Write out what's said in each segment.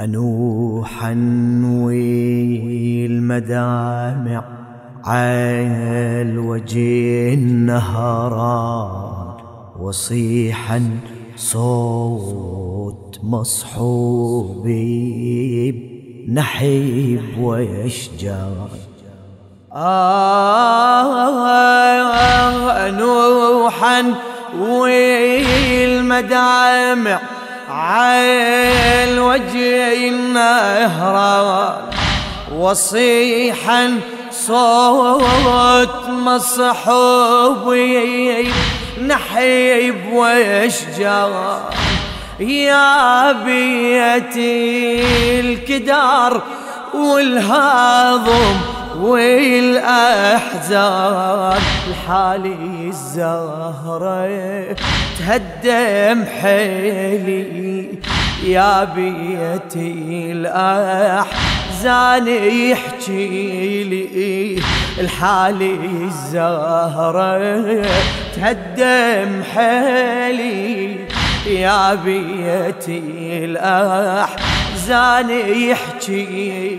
أنوح أنوي المدامع عال وجه النهران، وصيحا صوت مصحوبي نحيب ويشجار. أنوحا والمدامع عال وجه النهران، وصيحا صوت مصحوبي نحيب ويشجار. يا بيت الكدار والهضم والأحزان، الحالي الزهرة تهدم حيلي، يا بيت الأحزان يحكي لي، الحالي الزهرة تهدم حيلي، يا بيت الأحزان يحكي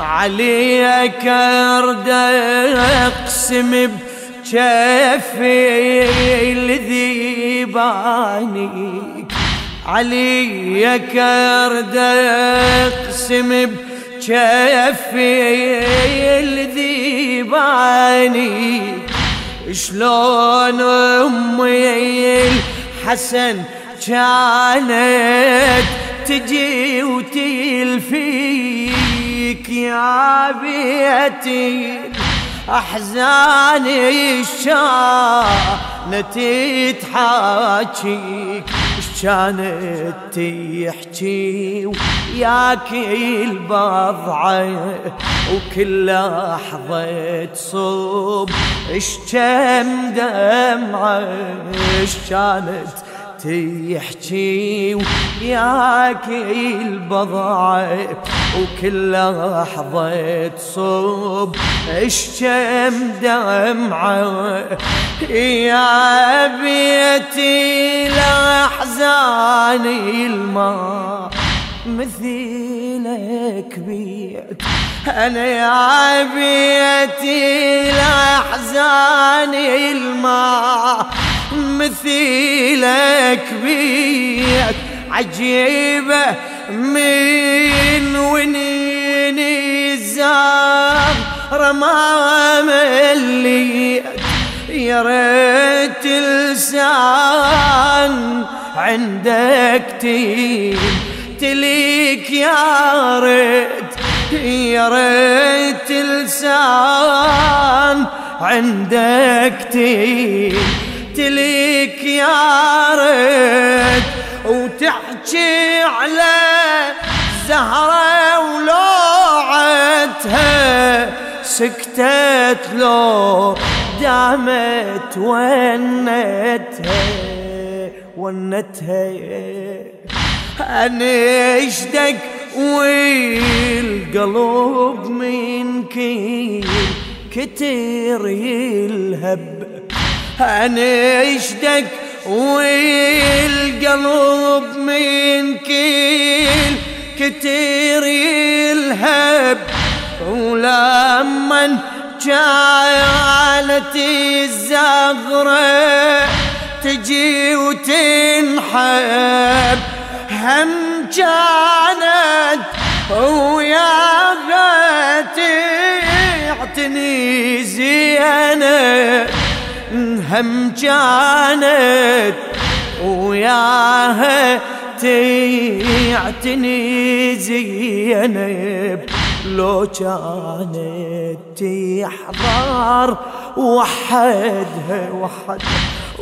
عليك. أرد أقسم بجفي لذيباني، عليك أرد أقسم بجفي لذيباني، شلون أمي حسن كانت تجي وتلفيك، يا بيتي أحزاني شانت تحاكيك، شانت تحكي وياك البضعة، وكل لحظة تصب اشكم دمعة، شانت تحكي وياك البضعة، وكل لحظة تصب اشكم دمعة. يا بيتي الأحزان الماء مثيلك بيت، أنا يا بيتي الأحزان الماء مثيلك بيت، عجيبة من ونيني الزهرة ما مليت، يا ريت لسان عندك تليك، يا ريت يا ريت لسان عندك تليك، يا ريت وتحكي على زهرة ولوعتها سكتت لو دامت ونتها. أنا اشتاق والقلب من كتير يلهب، أنا اشتاق والقلب من كتير يلهب، ولمن جعلت الزغرة تجي وتنحب، هم كانت وياها تعتني زينة، هم كانت وياها تعتني زينة، لو كانت تحضر وحدها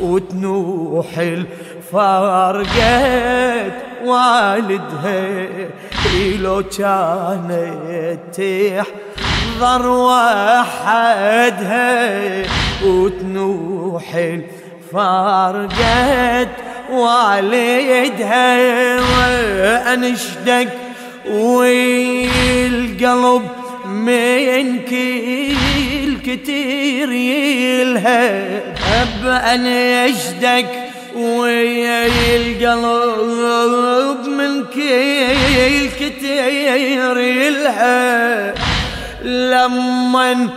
وتنوح الفارقات والدها، لو كانت تحضر وحدها وتنوح الفارقات والدها. أنا اشتاق والقلب من كل كتير يلهب، أنا اشتاق والقلب من كل الكتير يلها لمن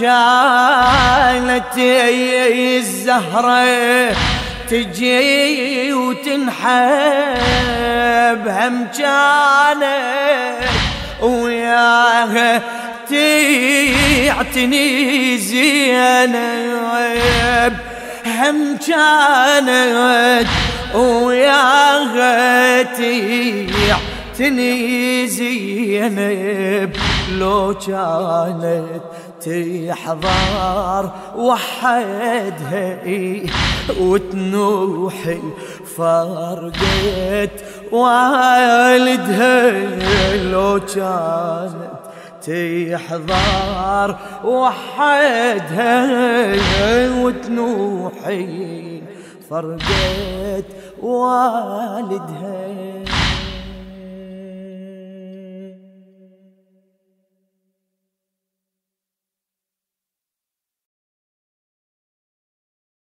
كانت الزهرة تجي وتنحب هم جانت وياها تعتني زينب هم جانت وياها تعتني زينب لو كانت تحضر وحدها وتنوح فرقت والدها لو كانت تحضر وحدها وتنوح فرقت والدها.